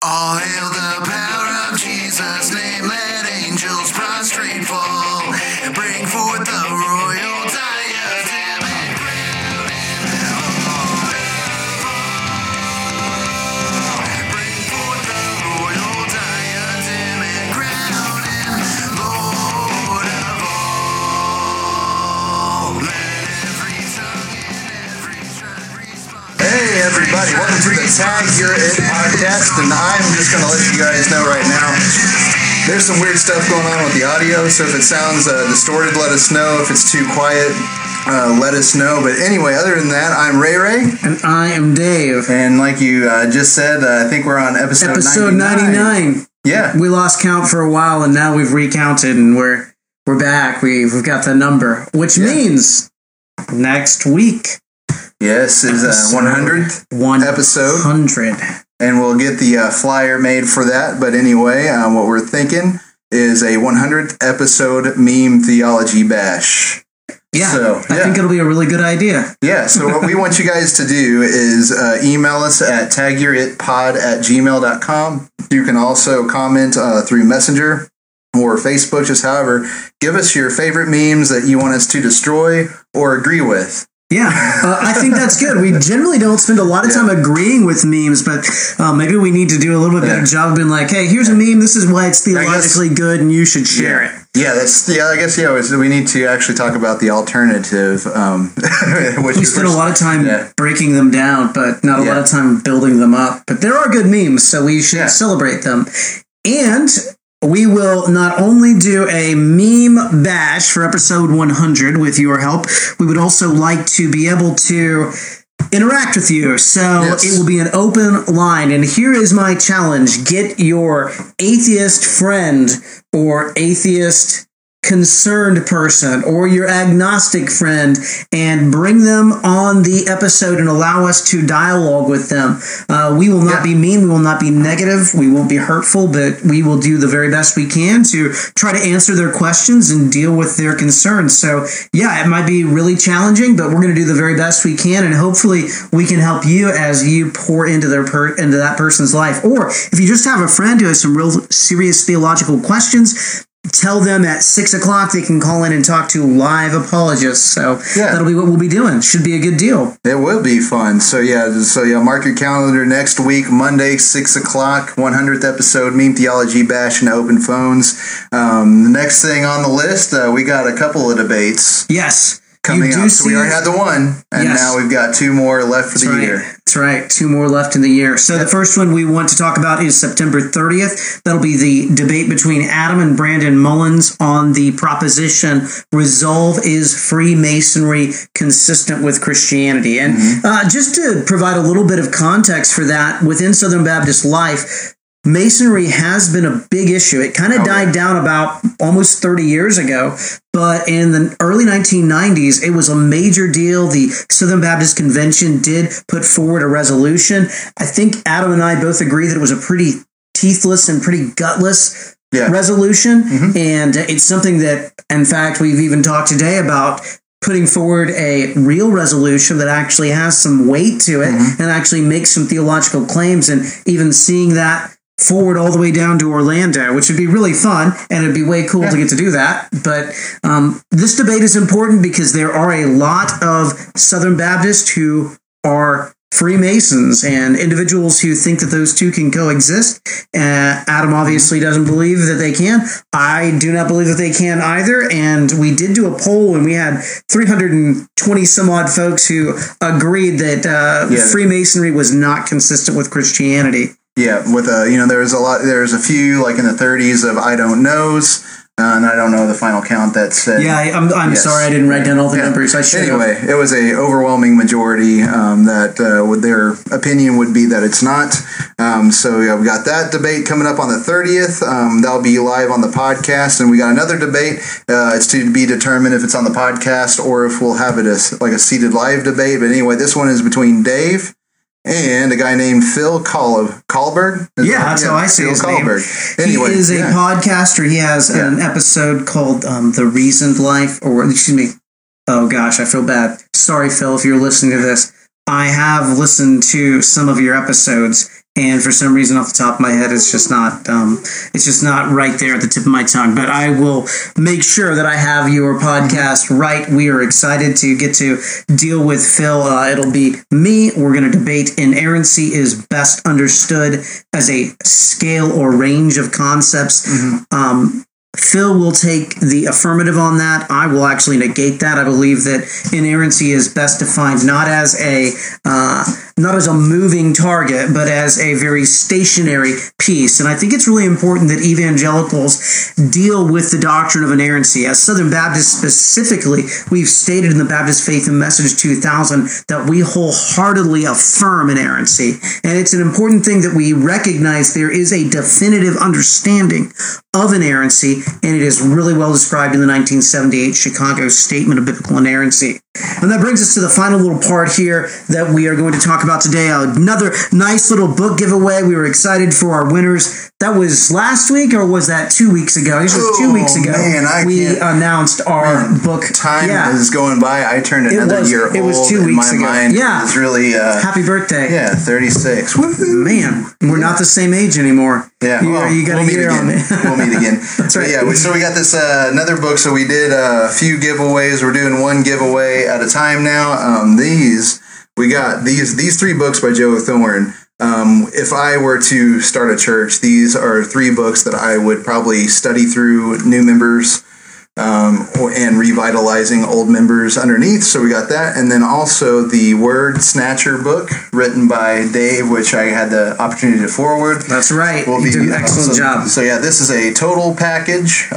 All hail the power of Jesus' name, let angels prostrate fall, and bring forth the royal diadem and the holy bring forth the royal diadem and crown him Lord of all. Let every tongue and every tribe respond. Hey everybody, welcome to the Tag Your It podcast, and I'm just going to let you guys know right now, there's some weird stuff going on with the audio, so if it sounds distorted, let us know. If it's too quiet, let us know. But anyway, other than that, I'm Ray Ray. And I am Dave. And like you just said, I think we're on episode 99. Yeah. We lost count for a while, and now we've recounted, and we're back. We've got the number, which means next week. Yes, is 100. And we'll get the flyer made for that. But anyway, what we're thinking is a 100th episode meme theology bash. Yeah, I think it'll be a really good idea. Yeah, so what we want you guys to do is email us at tagyouritpod@gmail.com. You can also comment through Messenger or Facebook, just however. Give us your favorite memes that you want us to destroy or agree with. Yeah, I think that's good. We generally don't spend a lot of time agreeing with memes, but maybe we need to do a little bit better job of being like, hey, here's a meme, this is why it's theologically good, and you should share it. Yeah, we need to actually talk about the alternative. We spend a lot of time breaking them down, but not a lot of time building them up. But there are good memes, so we should celebrate them. And we will not only do a meme bash for episode 100 with your help, we would also like to be able to interact with you. So it will be an open line. And here is my challenge. Get your atheist friend or atheist concerned person or your agnostic friend and bring them on the episode and allow us to dialogue with them. We will not be mean. We will not be negative. We won't be hurtful, but we will do the very best we can to try to answer their questions and deal with their concerns. So it might be really challenging, but we're going to do the very best we can. And hopefully we can help you as you pour into into that person's life. Or if you just have a friend who has some real serious theological questions, tell them at 6:00 they can call in and talk to live apologists. So that'll be what we'll be doing. Should be a good deal. It will be fun. So mark your calendar next week, Monday, 6:00, 100th episode, Meme Theology Bash and Open Phones. The next thing on the list, we got a couple of debates. Yes. Coming up. So we already had the one, and now we've got two more left for the year. That's right. Two more left in the year. So the first one we want to talk about is September 30th. That'll be the debate between Adam and Brandon Mullins on the proposition, resolve is Freemasonry consistent with Christianity? And just to provide a little bit of context for that, within Southern Baptist life, Masonry has been a big issue. It kind of died down about almost 30 years ago, but in the early 1990s, it was a major deal. The Southern Baptist Convention did put forward a resolution. I think Adam and I both agree that it was a pretty teethless and pretty gutless resolution, and it's something that, in fact, we've even talked today about putting forward a real resolution that actually has some weight to it and actually makes some theological claims, and even seeing that forward all the way down to Orlando, which would be really fun, and it'd be way cool to get to do that. But this debate is important because there are a lot of Southern Baptists who are Freemasons and individuals who think that those two can coexist. Adam obviously doesn't believe that they can. I do not believe that they can either. And we did do a poll, and we had 320 some odd folks who agreed that Freemasonry was not consistent with Christianity. Yeah, with there's a few like in the 30s of I don't knows, and I don't know the final count that said. Yeah, I'm sorry I didn't write down all the numbers. I should. Anyway, it was an overwhelming majority that their opinion would be that it's not. We've got that debate coming up on the 30th. That'll be live on the podcast, and we got another debate. It's to be determined if it's on the podcast or if we'll have it as like a seated live debate. But anyway, this one is between Dave and a guy named Phil Kallberg. That's how I say Phil Kallberg. Anyway, he is a podcaster. He has an episode called The Reasoned Life, or excuse me. Oh, gosh, I feel bad. Sorry, Phil, if you're listening to this. I have listened to some of your episodes, and for some reason, off the top of my head, it's just not right there at the tip of my tongue. But I will make sure that I have your podcast right. We are excited to get to deal with Phil. It'll be me. We're going to debate inerrancy is best understood as a scale or range of concepts. Mm-hmm. Phil will take the affirmative on that. I will actually negate that. I believe that inerrancy is best defined not as a moving target, but as a very stationary piece. And I think it's really important that evangelicals deal with the doctrine of inerrancy. As Southern Baptists specifically, we've stated in the Baptist Faith and Message 2000 that we wholeheartedly affirm inerrancy. And it's an important thing that we recognize there is a definitive understanding of inerrancy, and it is really well described in the 1978 Chicago Statement of Biblical Inerrancy. And that brings us to the final little part here that we are going to talk about today. Another nice little book giveaway. We were excited for our winners. That was last week, or was that 2 weeks ago? It was 2 weeks ago. Man, announced our book. Time is going by. I turned another year old. It was 2 weeks ago. Mind, yeah. It was really... happy birthday. Yeah, 36. Woo-hoo. Man, we're not the same age anymore. Yeah, we'll meet again. That's right. Yeah, so we got this another book. So we did a few giveaways. We're doing one giveaway at a time now. These three books by Joe Thorne. If I were to start a church, these are three books that I would probably study through new members and revitalizing old members underneath. So we got that. And then also the Word Snatcher book written by Dave, which I had the opportunity to forward. That's right. You did an excellent job. So yeah, this is a total package.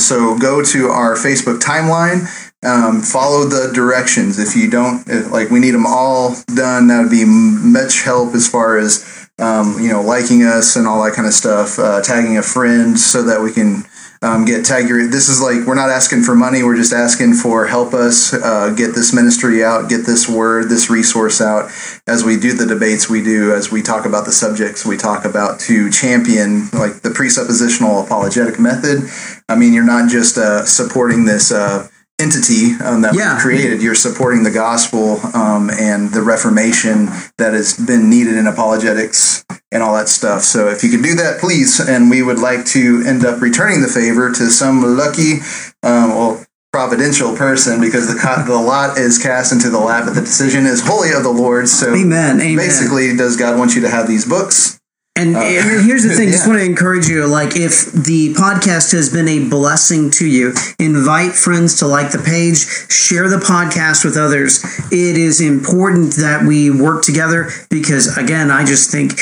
So go to our Facebook timeline. Follow the directions. If you don't, we need them all done. That would be much help as far as, liking us and all that kind of stuff, tagging a friend so that we can get tagged. This is we're not asking for money. We're just asking for help us get this ministry out, get this word, this resource out. As we do the debates we do, as we talk about the subjects we talk about, to champion the presuppositional apologetic method. I mean, you're not just supporting this entity that we created. You're supporting the gospel and the Reformation that has been needed in apologetics and all that stuff. So if you could do that, please. And we would like to end up returning the favor to some lucky, providential person, because the lot is cast into the lap, but the decision is wholly of the Lord. So Amen. Basically, does God want you to have these books? And here's the thing, just want to encourage you, if the podcast has been a blessing to you, invite friends to like the page, share the podcast with others. It is important that we work together because, again, I just think...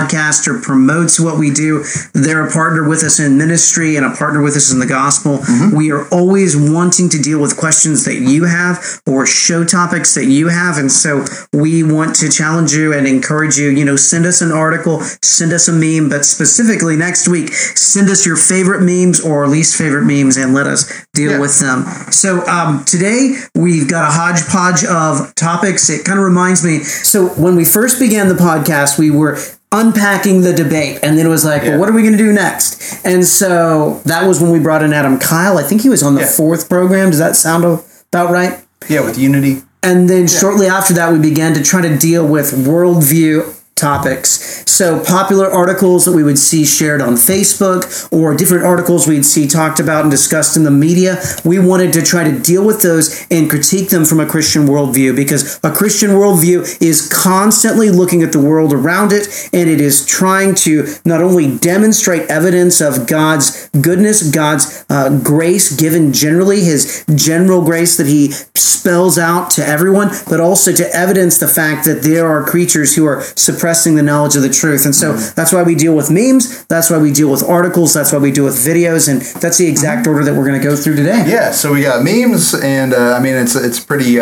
podcaster promotes what we do. They're a partner with us in ministry and a partner with us in the gospel. Mm-hmm. We are always wanting to deal with questions that you have or show topics that you have. And so we want to challenge you and encourage you, send us an article, send us a meme, but specifically next week, send us your favorite memes or least favorite memes and let us deal with them. So today we've got a hodgepodge of topics. It kind of reminds me. So when we first began the podcast, we were unpacking the debate, and then it was well, what are we going to do next? And so that was when we brought in Adam Kyle. I think he was on the fourth program. Does that sound about right? Yeah, with Unity. And then shortly after that, we began to try to deal with worldview topics. So popular articles that we would see shared on Facebook or different articles we'd see talked about and discussed in the media, we wanted to try to deal with those and critique them from a Christian worldview, because a Christian worldview is constantly looking at the world around it, and it is trying to not only demonstrate evidence of God's goodness, God's grace given generally, his general grace that he spells out to everyone, but also to evidence the fact that there are creatures who are suppressed the knowledge of the truth. And so that's why we deal with memes, that's why we deal with articles, that's why we deal with videos, and that's the exact order that we're going to go through today. Yeah, so we got memes, and it's pretty,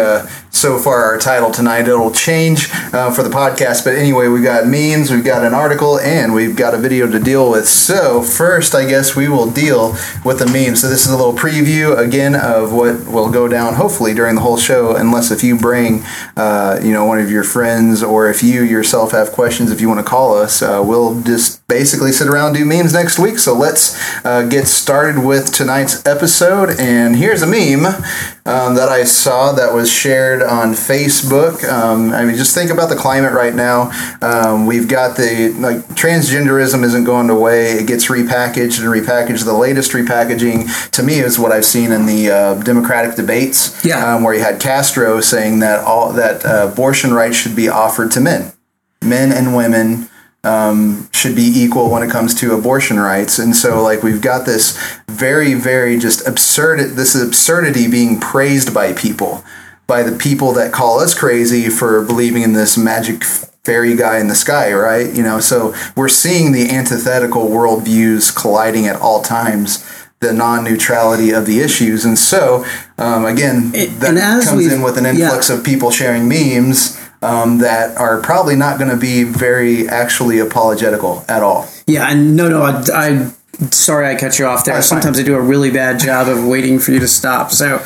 so far our title tonight, it'll change for the podcast, but anyway, we've got memes, we've got an article, and we've got a video to deal with. So first, I guess we will deal with the memes. So this is a little preview, again, of what will go down, hopefully, during the whole show, unless if you bring, one of your friends, or if you yourself have questions if you want to call us. We'll just basically sit around and do memes next week. So let's get started with tonight's episode. And here's a meme that I saw that was shared on Facebook. I mean, just think about the climate right now. We've got the, like, transgenderism isn't going away. It gets repackaged and repackaged. The latest repackaging, to me, is what I've seen in the Democratic debates, where you had Castro saying that abortion rights should be offered to men. Men and women should be equal when it comes to abortion rights. And so, like, we've got this very, very just absurd, this absurdity being praised by people, by the people that call us crazy for believing in this magic fairy guy in the sky, right? You know, so we're seeing the antithetical worldviews colliding at all times, the non-neutrality of the issues. And so, again, that comes in with an influx of people sharing memes that are probably not going to be very actually apologetical at all. Yeah, and I sorry I cut you off there. Sometimes I do a really bad job of waiting for you to stop. So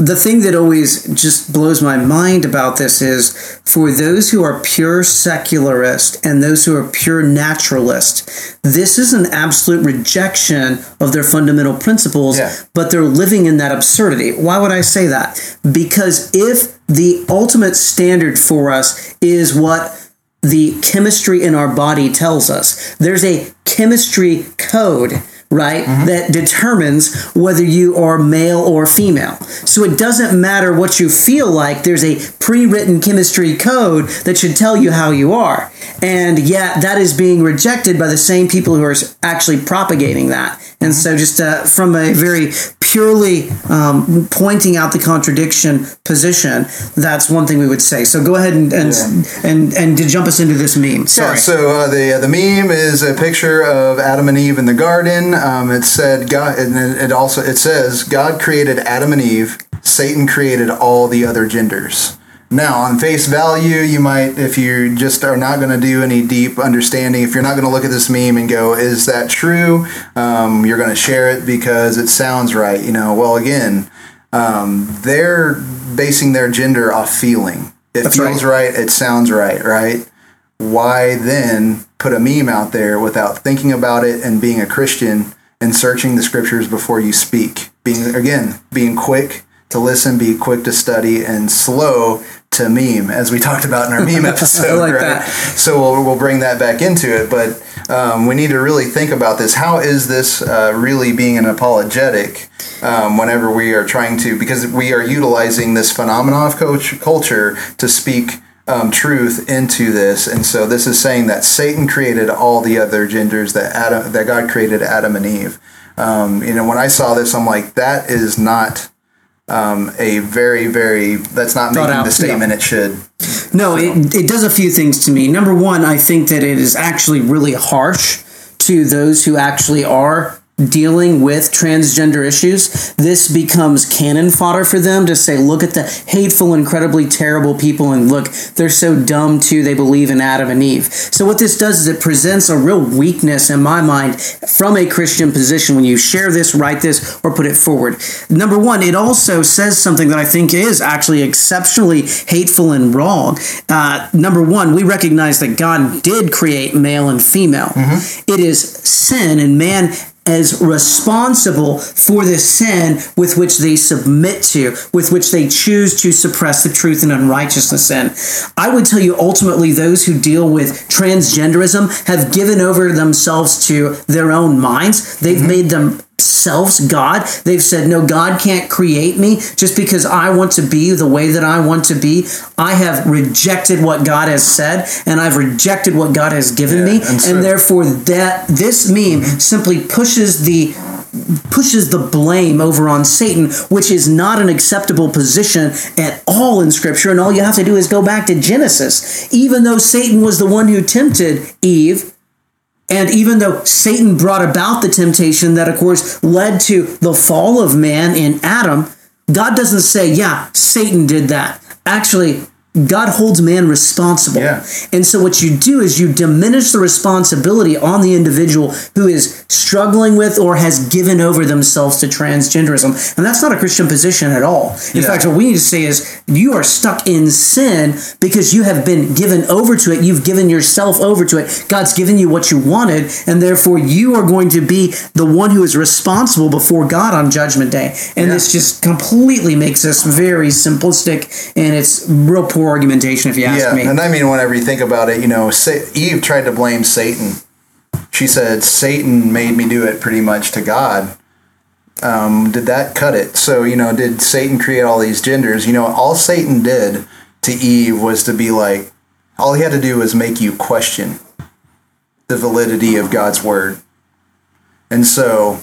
the thing that always just blows my mind about this is for those who are pure secularist and those who are pure naturalist, this is an absolute rejection of their fundamental principles, but they're living in that absurdity. Why would I say that? Because if the ultimate standard for us is what the chemistry in our body tells us. There's a chemistry code, right, that determines whether you are male or female. So it doesn't matter what you feel like. There's a pre-written chemistry code that should tell you how you are. And yet that is being rejected by the same people who are actually propagating that. And so just from a very purely pointing out the contradiction position, that's one thing we would say. So go ahead and to jump us into this meme. Sorry. Yeah, so the meme is a picture of Adam and Eve in the garden. It said God, and it says God created Adam and Eve. Satan created all the other genders. Now, on face value, you might, if you just are not going to do any deep understanding, if you're not going to look at this meme and go, is that true? You're going to share it because it sounds right. You know, well, again, they're basing their gender off feeling. It feels right. It sounds right, right? Why then put a meme out there without thinking about it and being a Christian and searching the scriptures before you speak? Being quick to listen, be quick to study, and slow to meme, as we talked about in our meme episode. That. So we'll bring that back into it, but we need to really think about this. How is this really being an apologetic whenever we are trying to, because we are utilizing this phenomenon of culture to speak truth into this, and so this is saying that Satan created all the other genders, that God created Adam and Eve. You know, when I saw this, I'm like, that is not a very, very, that's not making the statement it should. No, it does a few things to me. Number one, I think that it is actually really harsh to those who actually are dealing with transgender issues. This becomes cannon fodder for them to say, look at the hateful, incredibly terrible people, and look, they're so dumb too, they believe in Adam and Eve. So what this does is it presents a real weakness in my mind from a Christian position when you share this, write this, or put it forward. Number one, it also says something that I think is actually exceptionally hateful and wrong. Number one, we recognize that God did create male and female. It is sin, and man is responsible for the sin with which they submit to, with which they choose to suppress the truth and unrighteousness in. I would tell you, ultimately, those who deal with transgenderism have given over themselves to their own minds. They've made themselves God. They've said, no, God can't create me just because I want to be the way that I want to be. I have rejected what God has said, and I've rejected what God has given me, and therefore that this meme simply pushes the blame over on Satan, which is not an acceptable position at all in Scripture, and all you have to do is go back to Genesis. Even though Satan was the one who tempted Eve, and even though Satan brought about the temptation that, of course, led to the fall of man in Adam, God doesn't say, yeah, Satan did that. Actually, God holds man responsible. Yeah. And so what you do is you diminish the responsibility on the individual who is struggling with or has given over themselves to transgenderism. And that's not a Christian position at all. In fact, what we need to say is you are stuck in sin because you have been given over to it. You've given yourself over to it. God's given you what you wanted, and therefore you are going to be the one who is responsible before God on Judgment Day. And this just completely makes us very simplistic, and it's real poor argumentation, if you ask me. And I mean, whenever you think about it, you know, Eve tried to blame Satan. She said, Satan made me do it pretty much to God. Did that cut it? So, you know, did Satan create all these genders? You know, all Satan did to Eve was to be like, all he had to do was make you question the validity of God's word. And so,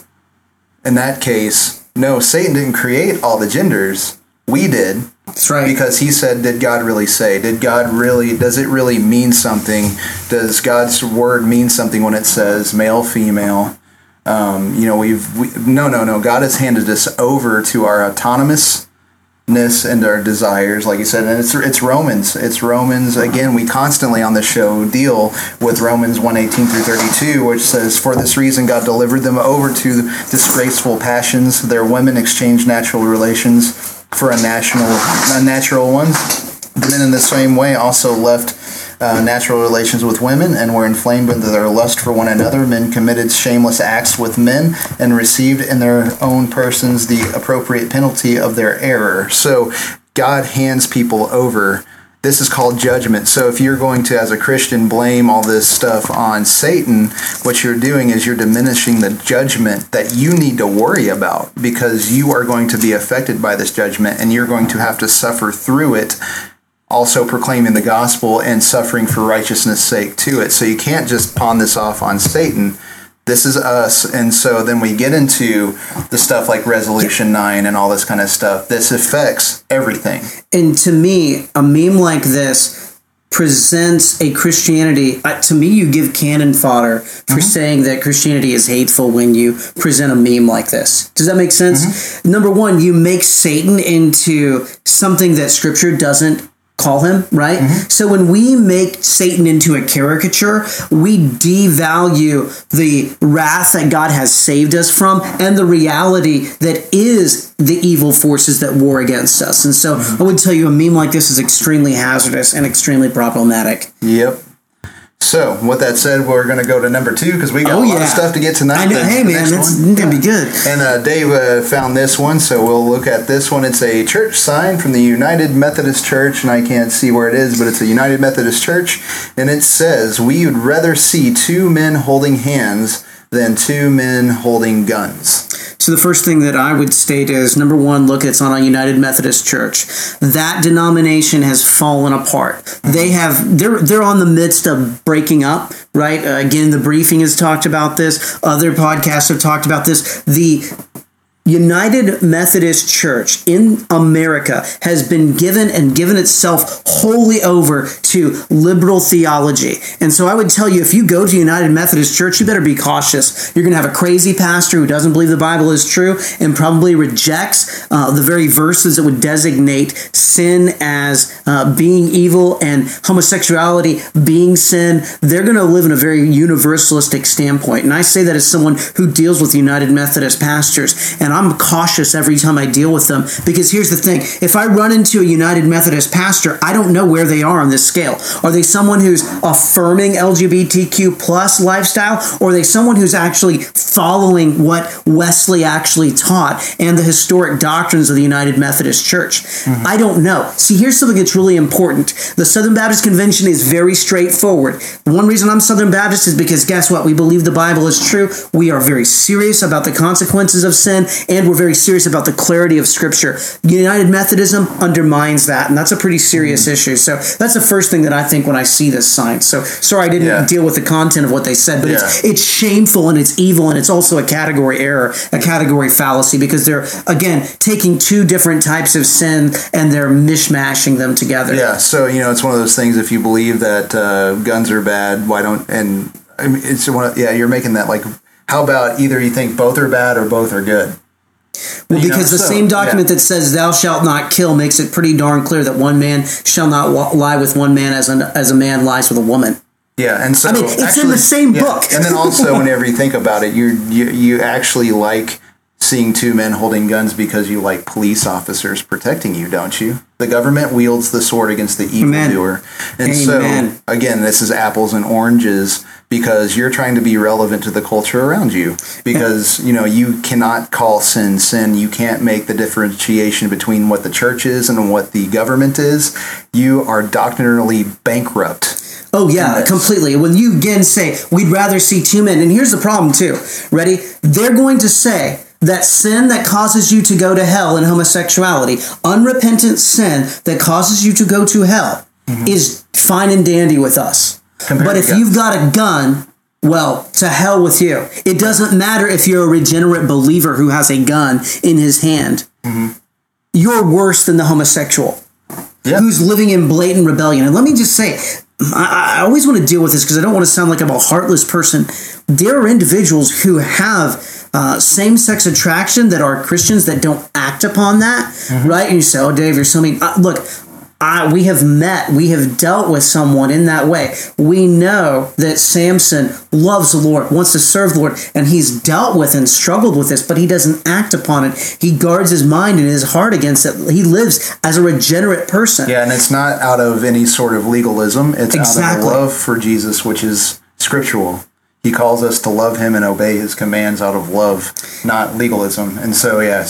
in that case, no, Satan didn't create all the genders. We did. That's right. Because he said, did God really say? Did God really, does it really mean something? Does God's word mean something when it says male, female? You know, no. God has handed us over to our autonomousness and our desires, like you said. And it's Romans. It's Romans. Again, we constantly on the show deal with Romans 1:18-32, which says, for this reason, God delivered them over to disgraceful passions. Their women exchanged natural relations for unnatural ones, but then in the same way also left natural relations with women, and were inflamed with their lust for one another. Men committed shameless acts with men, and received in their own persons the appropriate penalty of their error. So God hands people over. This is called judgment. So if you're going to, as a Christian, blame all this stuff on Satan, what you're doing is you're diminishing the judgment that you need to worry about, because you are going to be affected by this judgment, and you're going to have to suffer through it, also proclaiming the gospel and suffering for righteousness' sake to it. So you can't just pawn this off on Satan. This is us, and so then we get into the stuff like Resolution 9 and all this kind of stuff. This affects everything. And to me, a meme like this presents a Christianity. To me, you give cannon fodder for saying that Christianity is hateful when you present a meme like this. Does that make sense? Number one, you make Satan into something that Scripture doesn't call him, right? So when we make Satan into a caricature, we devalue the wrath that God has saved us from and the reality that is the evil forces that war against us. And so I would tell you a meme like this is extremely hazardous and extremely problematic. Yep. So, with that said, we're going to go to number 2, because we got a lot of stuff to get tonight. I know, hey, man, that's going to be good. And Dave found this one, so we'll look at this one. It's a church sign from the United Methodist Church, and I can't see where it is, but it's a United Methodist Church, and it says, we would rather see two men holding hands than two men holding guns. So the first thing that I would state is, number one, look, it's on a United Methodist Church. That denomination has fallen apart. They're on the midst of breaking up, right? Again, The Briefing has talked about this. Other podcasts have talked about this. The United Methodist Church in America has been given and given itself wholly over to liberal theology. And so I would tell you, if you go to United Methodist Church, you better be cautious. You're going to have a crazy pastor who doesn't believe the Bible is true and probably rejects the very verses that would designate sin as being evil and homosexuality being sin. They're going to live in a very universalistic standpoint. And I say that as someone who deals with United Methodist pastors. And I'm cautious every time I deal with them, because here's the thing. If I run into a United Methodist pastor, I don't know where they are on this scale. Are they someone who's affirming LGBTQ plus lifestyle, or are they someone who's actually following what Wesley actually taught and the historic doctrines of the United Methodist Church? I don't know. See, here's something that's really important. The Southern Baptist Convention is very straightforward. One reason I'm Southern Baptist is because, guess what? We believe the Bible is true. We are very serious about the consequences of sin, and we're very serious about the clarity of Scripture. United Methodism undermines that, and that's a pretty serious issue. So that's the first thing that I think when I see this sign. So sorry I didn't deal with the content of what they said, but it's shameful and it's evil, and it's also a category error, a category fallacy, because they're, again, taking two different types of sin and they're mishmashing them together. Yeah, so, you know, it's one of those things, if you believe that guns are bad, why don't, and I mean, it's one of, you're making that like, how about either you think both are bad or both are good? Well, because the same document that says thou shalt not kill makes it pretty darn clear that one man shall not lie with one man as a man lies with a woman. Yeah, and so I mean, it's actually, in the same book. And then also, whenever you think about it, you actually like seeing two men holding guns because you like police officers protecting you, don't you? The government wields the sword against the evildoer. And so, again, this is apples and oranges because you're trying to be relevant to the culture around you. Because, you know, you cannot call sin, sin. You can't make the differentiation between what the church is and what the government is. You are doctrinally bankrupt. Oh, yeah, completely. When you again say, we'd rather see two men, and here's the problem, too. Ready? They're going to say that sin that causes you to go to hell in homosexuality, unrepentant sin that causes you to go to hell, is fine and dandy with us. But if you've got a gun, well, to hell with you. It doesn't matter if you're a regenerate believer who has a gun in his hand. Mm-hmm. You're worse than the homosexual who's living in blatant rebellion. And let me just say, I always want to deal with this because I don't want to sound like I'm a heartless person. There are individuals who have same-sex attraction that are Christians that don't act upon that, right? And you say, oh, Dave, you're so mean. Look, we have dealt with someone in that way. We know that Samson loves the Lord, wants to serve the Lord, and he's dealt with and struggled with this, but he doesn't act upon it. He guards his mind and his heart against it. He lives as a regenerate person. Yeah, and it's not out of any sort of legalism. It's out of love for Jesus, which is scriptural. He calls us to love him and obey his commands out of love, not legalism. And so, a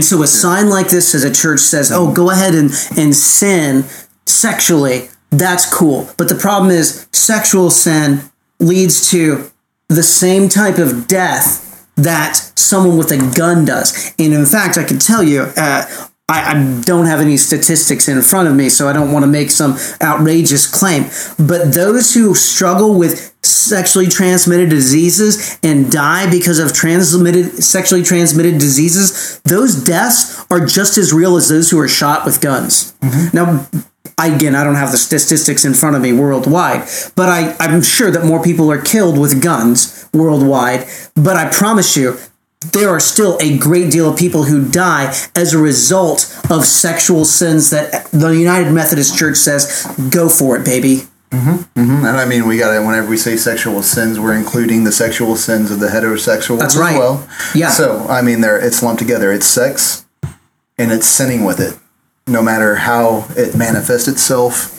sign like this as a church says, oh, go ahead and sin sexually. That's cool. But the problem is sexual sin leads to the same type of death that someone with a gun does. And in fact, I can tell you, I don't have any statistics in front of me, so I don't want to make some outrageous claim. But those who struggle with sexually transmitted diseases and die because of sexually transmitted diseases, those deaths are just as real as those who are shot with guns. Mm-hmm. Now, again, I don't have the statistics in front of me worldwide, but I'm sure that more people are killed with guns worldwide. But I promise you, there are still a great deal of people who die as a result of sexual sins that the United Methodist Church says, go for it, baby. Mm-hmm. Mm-hmm. And I mean, we got to, whenever we say sexual sins, we're including the sexual sins of the heterosexual as well. That's right. Yeah. So, I mean, it's lumped together. It's sex and it's sinning with it, no matter how it manifests itself.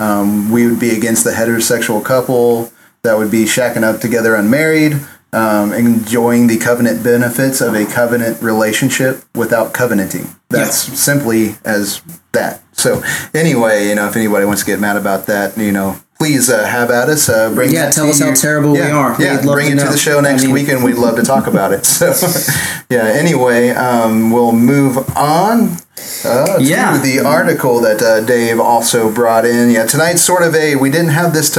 We would be against the heterosexual couple that would be shacking up together unmarried. Enjoying the covenant benefits of a covenant relationship without covenanting. That's simply as that. So anyway, you know, if anybody wants to get mad about that, you know, please have at us. Tell us how terrible we are. Yeah, bring it to the show next week, and we'd love to talk about it. So anyway, we'll move on to the article that Dave also brought in. Yeah, tonight's sort of we didn't have this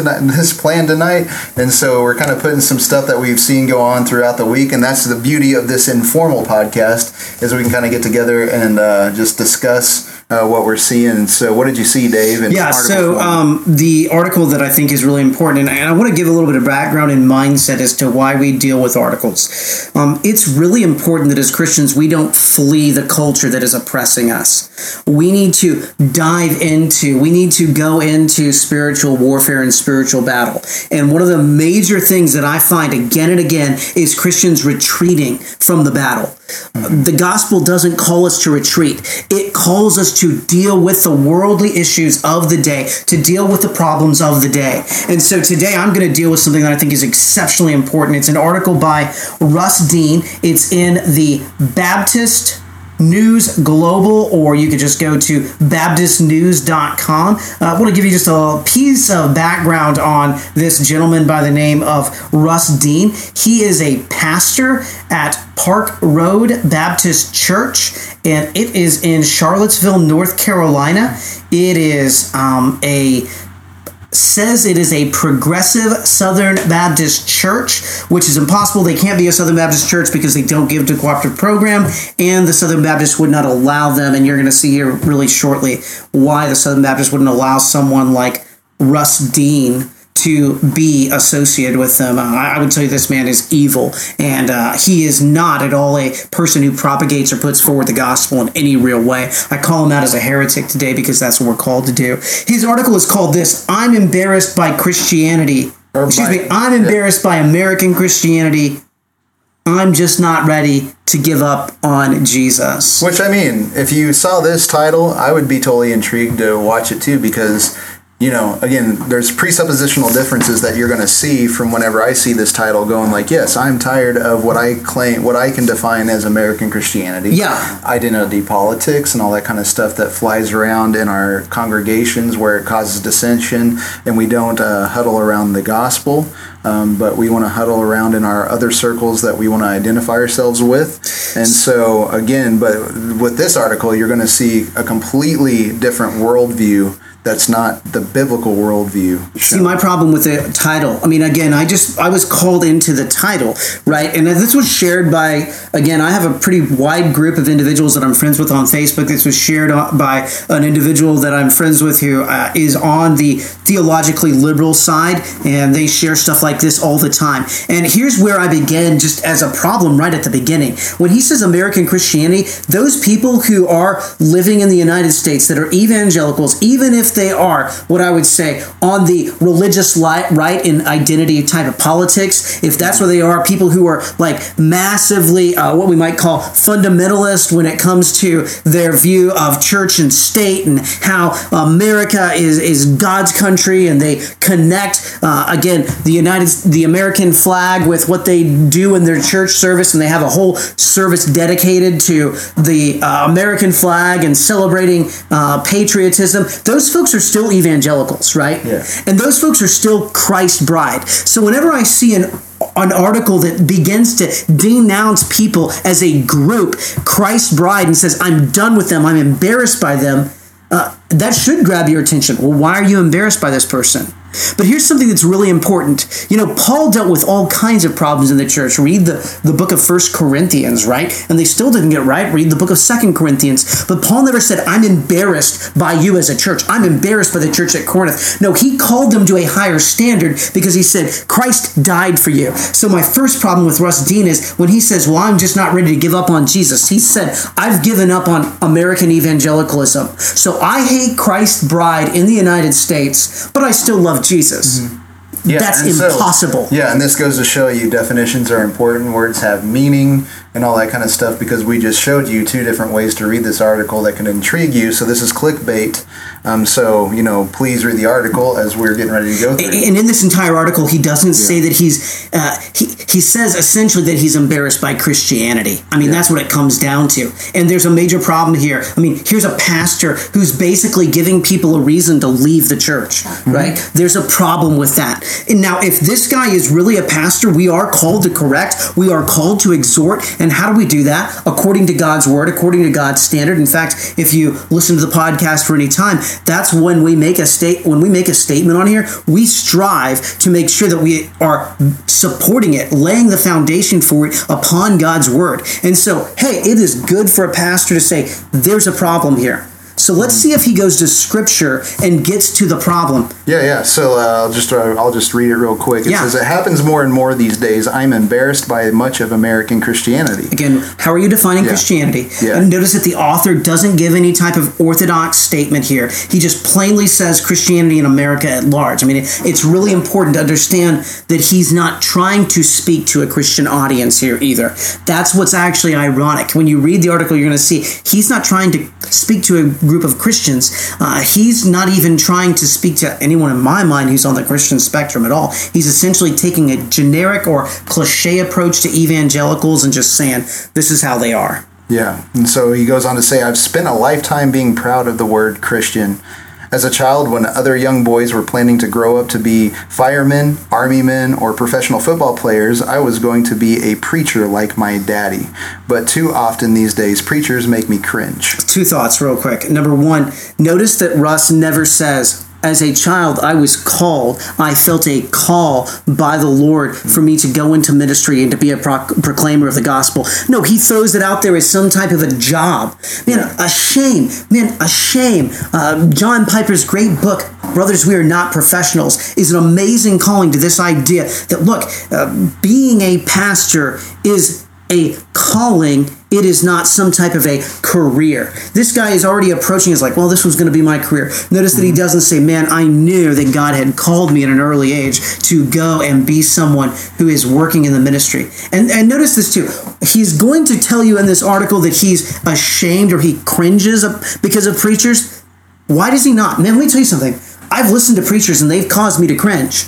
plan tonight, and so we're kind of putting some stuff that we've seen go on throughout the week, and that's the beauty of this informal podcast, is we can kind of get together and just discuss what we're seeing. So what did you see, Dave? The article that I think is really important, and I want to give a little bit of background and mindset as to why we deal with articles. It's really important that as Christians, we don't flee the culture that is oppressing us. We need to go into spiritual warfare and spiritual battle. And one of the major things that I find again and again is Christians retreating from the battle. The gospel doesn't call us to retreat. It calls us to deal with the worldly issues of the day, to deal with the problems of the day. And so today I'm going to deal with something that I think is exceptionally important. It's an article by Russ Dean. It's in the Baptist News Global, or you could just go to baptistnews.com. I want to give you just a piece of background on this gentleman by the name of Russ Dean. He is a pastor at Park Road Baptist Church, and it is in Charlottesville, North Carolina. It is a progressive Southern Baptist church, which is impossible. They can't be a Southern Baptist church because they don't give to the cooperative program, and the Southern Baptists would not allow them. And you're going to see here really shortly why the Southern Baptists wouldn't allow someone like Russ Dean to be associated with them. I would tell you this man is evil, and he is not at all a person who propagates or puts forward the gospel in any real way. I call him out as a heretic today because that's what we're called to do. His article is called this, I'm Embarrassed by Christianity. I'm embarrassed by American Christianity. I'm just not ready to give up on Jesus. Which, I mean, if you saw this title, I would be totally intrigued to watch it too, because, you know, again, there's presuppositional differences that you're going to see from whenever I see this title going like, yes, I'm tired of what I claim, what I can define as American Christianity. Yeah. Identity politics and all that kind of stuff that flies around in our congregations where it causes dissension and we don't huddle around the gospel. But we want to huddle around in our other circles that we want to identify ourselves with. And so, again, but with this article, you're going to see a completely different worldview that's not the biblical worldview. See, my problem with the title, I mean, again, I was called into the title, right? And this was shared by, again, I have a pretty wide group of individuals that I'm friends with on Facebook. This was shared by an individual that I'm friends with who is on the theologically liberal side, and they share stuff like this all the time. And here's where I began just as a problem right at the beginning. When he says American Christianity, those people who are living in the United States that are evangelicals, even if they are what I would say on the religious right and identity type of politics, if that's where they are, people who are like massively what we might call fundamentalist when it comes to their view of church and state and how America is God's country, and they connect again the American flag with what they do in their church service, and they have a whole service dedicated to the American flag and celebrating patriotism. Those folks are still evangelicals, right? Yeah. And those folks are still Christ's bride. So whenever I see an article that begins to denounce people as a group, Christ's bride, and says, I'm done with them, I'm embarrassed by them, that should grab your attention. Well, why are you embarrassed by this person? But here's something that's really important. You know, Paul dealt with all kinds of problems in the church. Read the book of 1 Corinthians, right? And they still didn't get it right. Read the book of 2 Corinthians. But Paul never said, I'm embarrassed by you as a church. I'm embarrassed by the church at Corinth. No, he called them to a higher standard because he said, Christ died for you. So my first problem with Russ Dean is when he says, well, I'm just not ready to give up on Jesus. He said, I've given up on American evangelicalism. So I hate Christ's bride in the United States, but I still love Jesus. Mm-hmm. Yeah, that's impossible. So, yeah, and this goes to show you definitions are important, words have meaning, and all that kind of stuff, because we just showed you two different ways to read this article that can intrigue you. So this is clickbait. So, you know, please read the article as we're getting ready to go through. And in this entire article, he doesn't say that he's, he says essentially that he's embarrassed by Christianity. I mean, that's what it comes down to. And there's a major problem here. I mean, here's a pastor who's basically giving people a reason to leave the church, right? Mm-hmm. There's a problem with that. And now, if this guy is really a pastor, we are called to correct, we are called to exhort. And how do we do that? According to God's word, according to God's standard. In fact, if you listen to the podcast for any time, that's when we make a statement on here, we strive to make sure that we are supporting it, laying the foundation for it upon God's word. And so, hey, it is good for a pastor to say, there's a problem here. So let's see if he goes to Scripture and gets to the problem. Yeah. So I'll just read it real quick. It says, it happens more and more these days. I'm embarrassed by much of American Christianity. Again, how are you defining Christianity? Yeah. And notice that the author doesn't give any type of orthodox statement here. He just plainly says Christianity in America at large. I mean, it's really important to understand that he's not trying to speak to a Christian audience here either. That's what's actually ironic. When you read the article, you're going to see he's not trying to speak to a group of Christians. He's not even trying to speak to anyone in my mind who's on the Christian spectrum at all. He's essentially taking a generic or cliche approach to evangelicals and just saying, this is how they are. Yeah, and so he goes on to say, I've spent a lifetime being proud of the word Christian. As a child, when other young boys were planning to grow up to be firemen, army men, or professional football players, I was going to be a preacher like my daddy. But too often these days, preachers make me cringe. Two thoughts real quick. Number one, notice that Russ never says, As a child, I was called. I felt a call by the Lord for me to go into ministry and to be a proclaimer of the gospel. No, he throws it out there as some type of a job. Man, a shame. John Piper's great book, Brothers, We Are Not Professionals, is an amazing calling to this idea that, look, being a pastor is a calling. It is not some type of a career. This guy is already approaching as like, well, this was going to be my career. Notice that he doesn't say, man, I knew that God had called me at an early age to go and be someone who is working in the ministry. And notice this too. He's going to tell you in this article that he's ashamed or he cringes because of preachers. Why does he not? Man, let me tell you something. I've listened to preachers and they've caused me to cringe.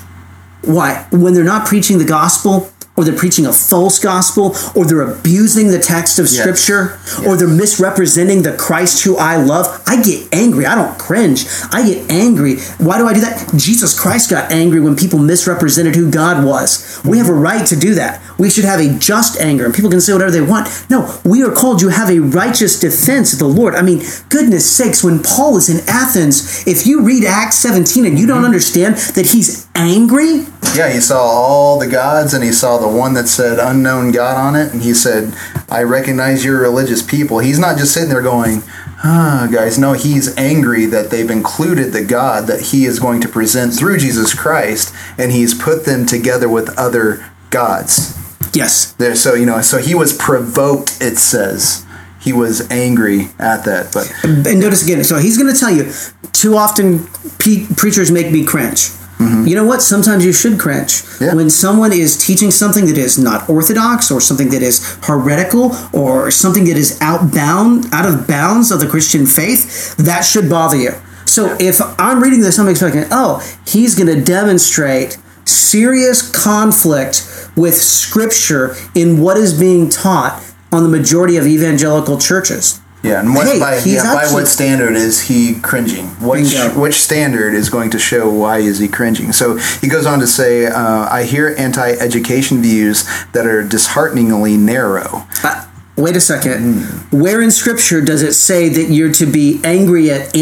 Why? When they're not preaching the gospel, or they're preaching a false gospel, or they're abusing the text of Scripture, or they're misrepresenting the Christ who I love, I get angry. I don't cringe. I get angry. Why do I do that? Jesus Christ got angry when people misrepresented who God was. We have a right to do that. We should have a just anger, and people can say whatever they want. No, we are called to have a righteous defense of the Lord. I mean, goodness sakes, when Paul is in Athens, if you read Acts 17 and you don't understand that he's angry. Yeah, he saw all the gods, and he saw the one that said unknown God on it, and he said, I recognize you're religious people. He's not just sitting there going, guys, no, he's angry that they've included the God that he is going to present through Jesus Christ, and he's put them together with other gods. Yes. There, so, you know, so he was provoked, it says. He was angry at that. But and notice again, so he's going to tell you, too often preachers make me cringe. You know what? Sometimes you should cringe. Yeah. When someone is teaching something that is not orthodox or something that is heretical or something that is out of bounds of the Christian faith, that should bother you. So if I'm reading this, I'm expecting, he's going to demonstrate serious conflict with Scripture in what is being taught on the majority of evangelical churches. Yeah, and by what standard is he cringing? Which standard is going to show why is he cringing? So he goes on to say, I hear anti-education views that are dishearteningly narrow. Wait a second. Where in Scripture does it say that you're to be angry at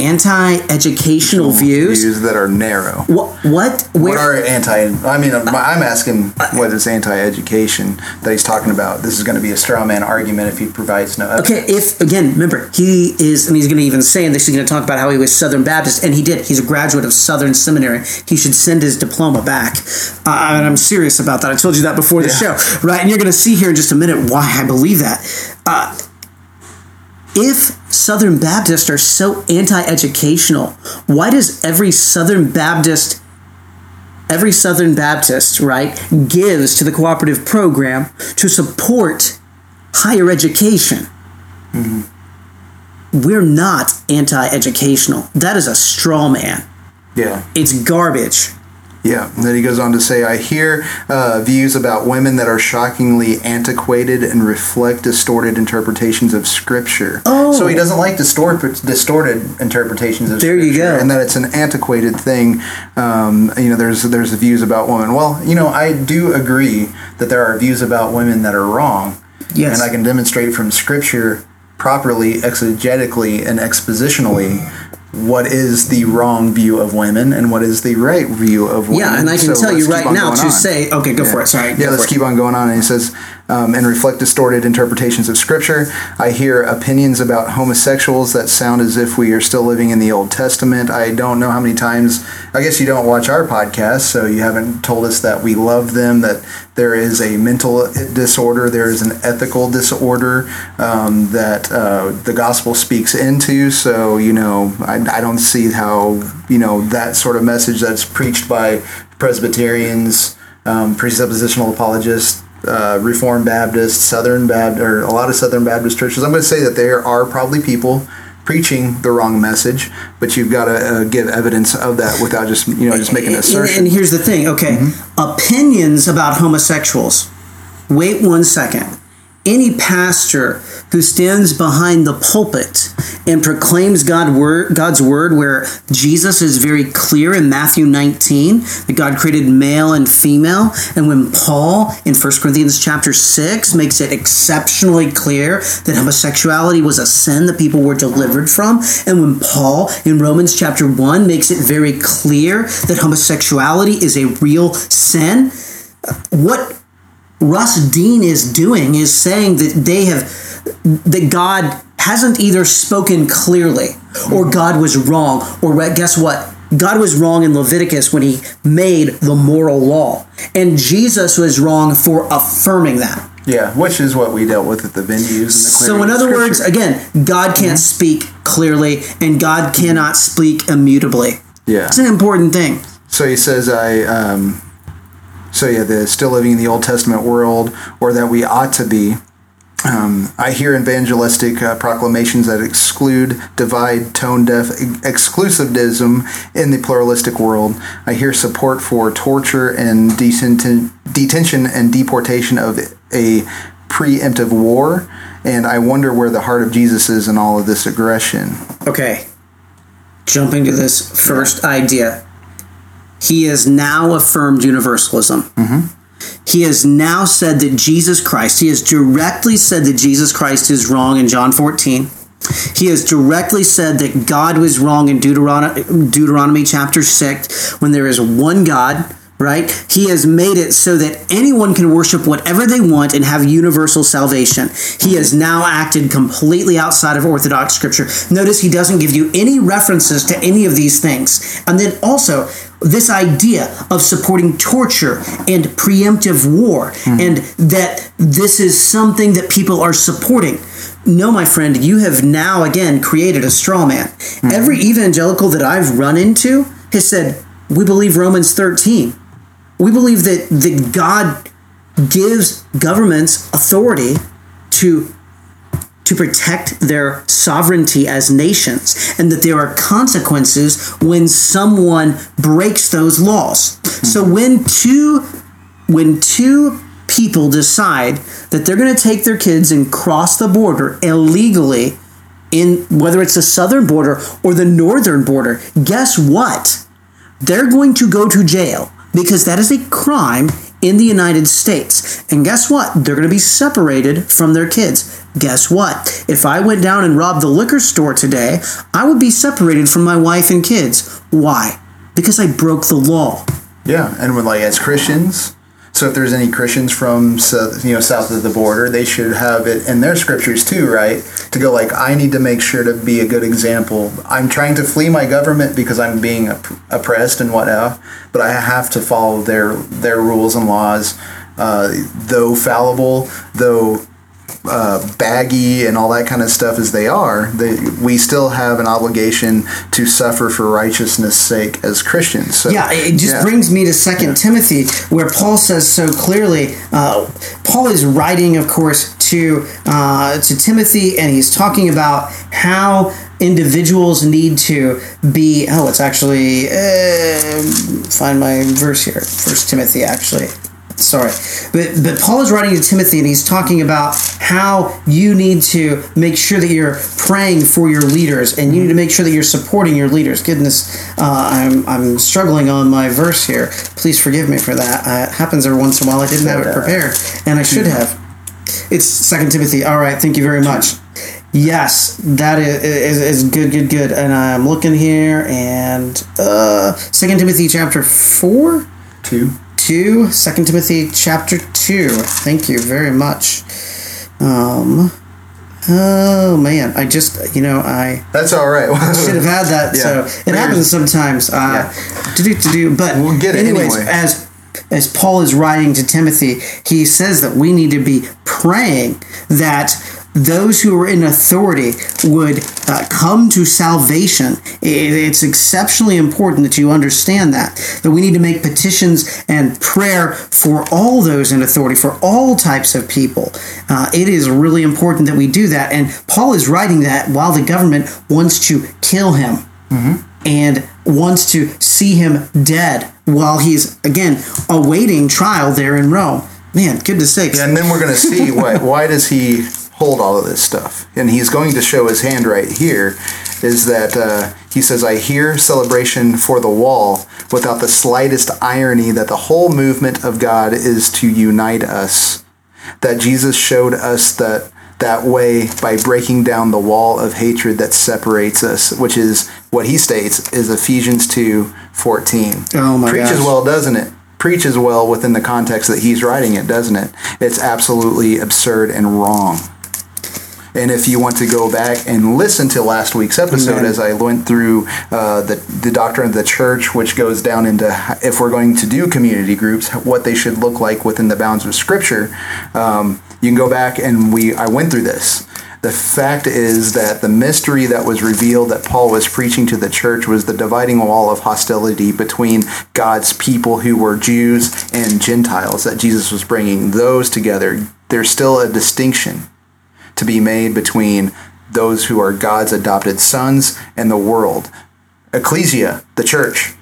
anti-educational views that are narrow? What? Where? What are I'm asking what is anti-education that he's talking about. This is going to be a straw man argument if he provides no evidence. Okay, if, again, remember, he is, and he's going to even say in this, he's going to talk about how he was Southern Baptist, and he did. He's a graduate of Southern Seminary. He should send his diploma back. And I'm serious about that. I told you that before the show, right? And you're going to see here in just a minute why I believe that. If Southern Baptists are so anti-educational, why does every Southern Baptist, right, gives to the cooperative program to support higher education? We're not anti-educational. That is a straw man. Yeah. It's garbage. Yeah, and then he goes on to say, I hear views about women that are shockingly antiquated and reflect distorted interpretations of Scripture. Oh. So he doesn't like distorted interpretations of Scripture. There you go. And that it's an antiquated thing. There's views about women. Well, I do agree that there are views about women that are wrong. Yes. And I can demonstrate from Scripture properly, exegetically, and expositionally what is the wrong view of women and what is the right view of women. Yeah, and I can tell you right now to say, okay, go for it. Sorry. Yeah, let's keep on going on. And he says, and reflect distorted interpretations of Scripture. I hear opinions about homosexuals that sound as if we are still living in the Old Testament. I don't know how many times, I guess you don't watch our podcast, so you haven't told us that we love them, that there is a mental disorder, there is an ethical disorder that the gospel speaks into. So, I don't see how, that sort of message that's preached by Presbyterians, presuppositional apologists, Reformed Baptists, Southern Baptist, or a lot of Southern Baptist churches. I'm going to say that there are probably people preaching the wrong message, but you've got to give evidence of that without just just making an assertion. And here's the thing, okay? Opinions about homosexuals. Wait one second. Any pastor who stands behind the pulpit and proclaims God's word, where Jesus is very clear in Matthew 19 that God created male and female. And when Paul in 1 Corinthians chapter 6 makes it exceptionally clear that homosexuality was a sin that people were delivered from, and when Paul in Romans chapter 1 makes it very clear that homosexuality is a real sin, what Russ Dean is doing is saying that that God hasn't either spoken clearly, or God was wrong, or guess what? God was wrong in Leviticus when he made the moral law, and Jesus was wrong for affirming that. Yeah, which is what we dealt with at the venues. And the so in other words, again, God can't speak clearly, and God cannot speak immutably. Yeah. It's an important thing. So he says, they're still living in the Old Testament world, or that we ought to be. I hear evangelistic proclamations that exclude, divide, tone-deaf exclusivism in the pluralistic world. I hear support for torture and detention and deportation of a preemptive war, and I wonder where the heart of Jesus is in all of this aggression. Okay, jumping to this first idea. He has now affirmed universalism. Mm-hmm. He has now said that he has directly said that Jesus Christ is wrong in John 14. He has directly said that God was wrong in Deuteronomy chapter 6, when there is one God, right? He has made it so that anyone can worship whatever they want and have universal salvation. He has now acted completely outside of Orthodox Scripture. Notice he doesn't give you any references to any of these things. And then also, this idea of supporting torture and preemptive war, and that this is something that people are supporting. No, my friend, you have now again created a straw man. Mm-hmm. Every evangelical that I've run into has said, we believe Romans 13. We believe that God gives governments authority to protect their sovereignty as nations, and that there are consequences when someone breaks those laws. Mm-hmm. So when two people decide that they're going to take their kids and cross the border illegally, in whether it's the southern border or the northern border, guess what? They're going to go to jail, because that is a crime in the United States. And guess what? They're going to be separated from their kids. Guess what? If I went down and robbed the liquor store today, I would be separated from my wife and kids. Why? Because I broke the law. Yeah, and as Christians, so if there's any Christians from south of the border, they should have it in their scriptures too, right? To go I need to make sure to be a good example. I'm trying to flee my government because I'm being oppressed and whatever, but I have to follow their rules and laws, though fallible, though baggy and all that kind of stuff as they are, we still have an obligation to suffer for righteousness' sake as Christians. So, it just brings me to 2 Timothy, where Paul says so clearly, Paul is writing, of course, to Timothy, and he's talking about how individuals need to be, find my verse here, 1 Timothy actually. Sorry, but Paul is writing to Timothy, and he's talking about how you need to make sure that you're praying for your leaders, and you need to make sure that you're supporting your leaders. Goodness, I'm struggling on my verse here. Please forgive me for that. It happens every once in a while. I didn't have it prepared, and I should have. It's 2 Timothy. All right, thank you very much. Yes, that is good. And I'm looking here, and 2 Timothy chapter 4? 2. 2 Timothy chapter 2. Thank you very much. Oh man, I just that's all right. I should have had that. Yeah. So it happens sometimes. But we'll get it anyway. As Paul is writing to Timothy, he says that we need to be praying that those who are in authority would come to salvation. It's exceptionally important that you understand that we need to make petitions and prayer for all those in authority, for all types of people. It is really important that we do that. And Paul is writing that while the government wants to kill him and wants to see him dead while he's, again, awaiting trial there in Rome. Man, goodness sakes. Yeah, and then we're going to see why does he hold all of this stuff. And he's going to show his hand right here, is that he says, I hear celebration for the wall without the slightest irony that the whole movement of God is to unite us, that Jesus showed us that way by breaking down the wall of hatred that separates us, which is what he states is Ephesians 2:14. Oh my gosh. Preaches well, doesn't it? Preaches well within the context that he's writing it, doesn't it? It's absolutely absurd and wrong. And if you want to go back and listen to last week's episode, as I went through the doctrine of the church, which goes down into if we're going to do community groups, what they should look like within the bounds of Scripture, you can go back and I went through this. The fact is that the mystery that was revealed that Paul was preaching to the church was the dividing wall of hostility between God's people who were Jews and Gentiles, that Jesus was bringing those together. There's still a distinction to be made between those who are God's adopted sons and the world. Ecclesia, the church,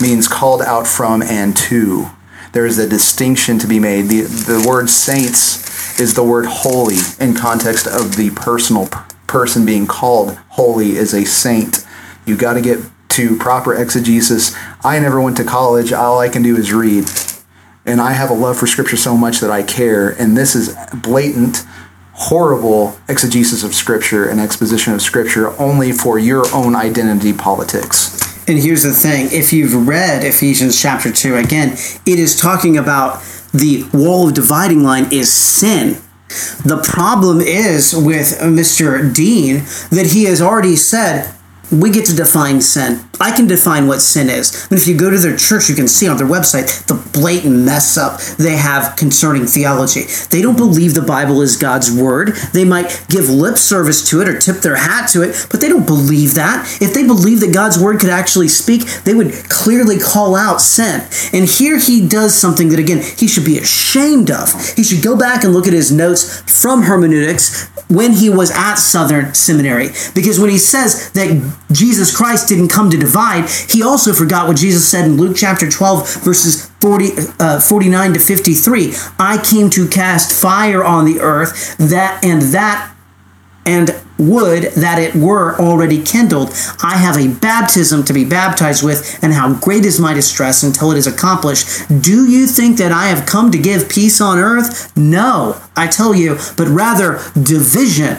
means called out from and to. There is a distinction to be made. The word saints is the word holy in context of the personal person being called holy as a saint. You got to get to proper exegesis. I never went to college. All I can do is read. And I have a love for Scripture so much that I care. And this is blatant, horrible exegesis of Scripture and exposition of Scripture only for your own identity politics. And here's the thing, if you've read Ephesians chapter 2, again, it is talking about the wall of dividing line is sin. The problem is with Mr. Dean that he has already said, we get to define sin. I can define what sin is. And if you go to their church, you can see on their website the blatant mess up they have concerning theology. They don't believe the Bible is God's word. They might give lip service to it or tip their hat to it, but they don't believe that. If they believed that God's word could actually speak, they would clearly call out sin. And here he does something that, again, he should be ashamed of. He should go back and look at his notes from hermeneutics when he was at Southern Seminary. Because when he says that Jesus Christ didn't come to divide, he also forgot what Jesus said in Luke chapter 12, verses 49 to 53. I came to cast fire on the earth, and would that it were already kindled. I have a baptism to be baptized with, and how great is my distress until it is accomplished. Do you think that I have come to give peace on earth? No, I tell you, but rather division.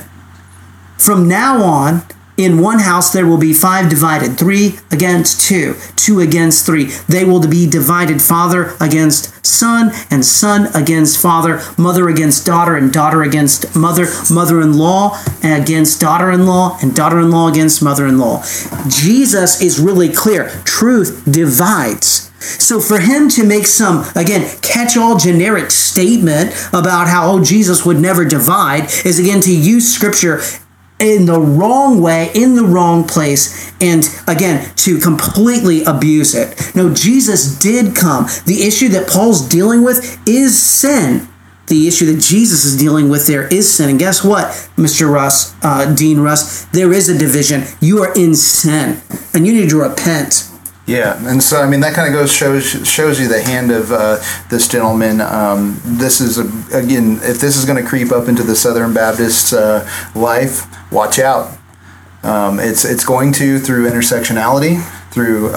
From now on, in one house there will be five divided, 3 against 2, 2 against 3. They will be divided, father against son, and son against father, mother against daughter, and daughter against mother, mother-in-law against daughter-in-law, and daughter-in-law against mother-in-law. Jesus is really clear. Truth divides. So for him to make some, again, catch-all generic statement about how, Jesus would never divide is, again, to use Scripture in the wrong way, in the wrong place, and again, to completely abuse it. No, Jesus did come. The issue that Paul's dealing with is sin. The issue that Jesus is dealing with there is sin. And guess what, Mr. Russ, Dean Russ, there is a division. You are in sin, and you need to repent. Yeah, and so, I mean, that kind of shows you the hand of this gentleman. This is, again, if this is going to creep up into the Southern Baptist life, watch out. It's going to through intersectionality, through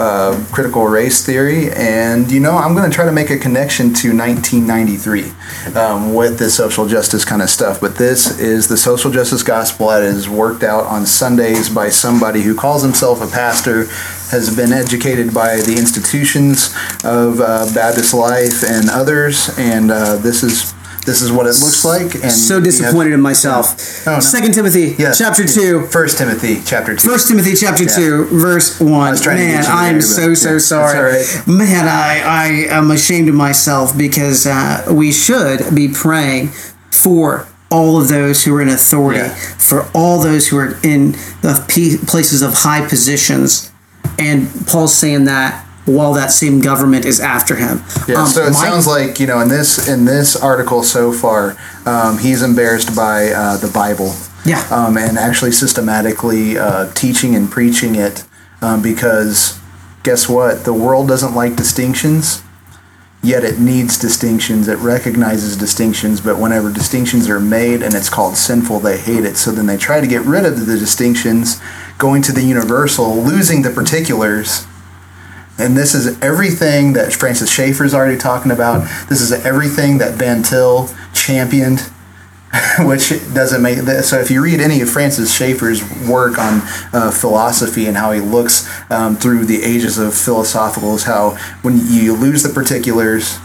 critical race theory, and, I'm going to try to make a connection to 1993 with this social justice kind of stuff. But this is the social justice gospel that is worked out on Sundays by somebody who calls himself a pastor, has been educated by the institutions of Baptist life and others, and this is what it looks like. And so disappointed in myself. Oh, no. 2 Timothy, yes. Chapter 2. 1 Timothy, chapter 2. 1 Timothy, chapter 2, verse 1. Man, I am so sorry. That's all right. Man, I am ashamed of myself because we should be praying for all of those who are in authority, for all those who are in places of high positions. And Paul's saying that while that same government is after him. Yeah, so it sounds like, in this article so far, he's embarrassed by the Bible. Yeah. And actually systematically teaching and preaching it because guess what? The world doesn't like distinctions. yet it needs distinctions, it recognizes distinctions, but whenever distinctions are made and it's called sinful, they hate it. So then they try to get rid of the distinctions, going to the universal, losing the particulars. And this is everything that Francis Schaeffer's already talking about. This is everything that Van Til championed, which doesn't make this. So if you read any of Francis Schaeffer's work on philosophy and how he looks through the ages of philosophicals, how when you lose the particulars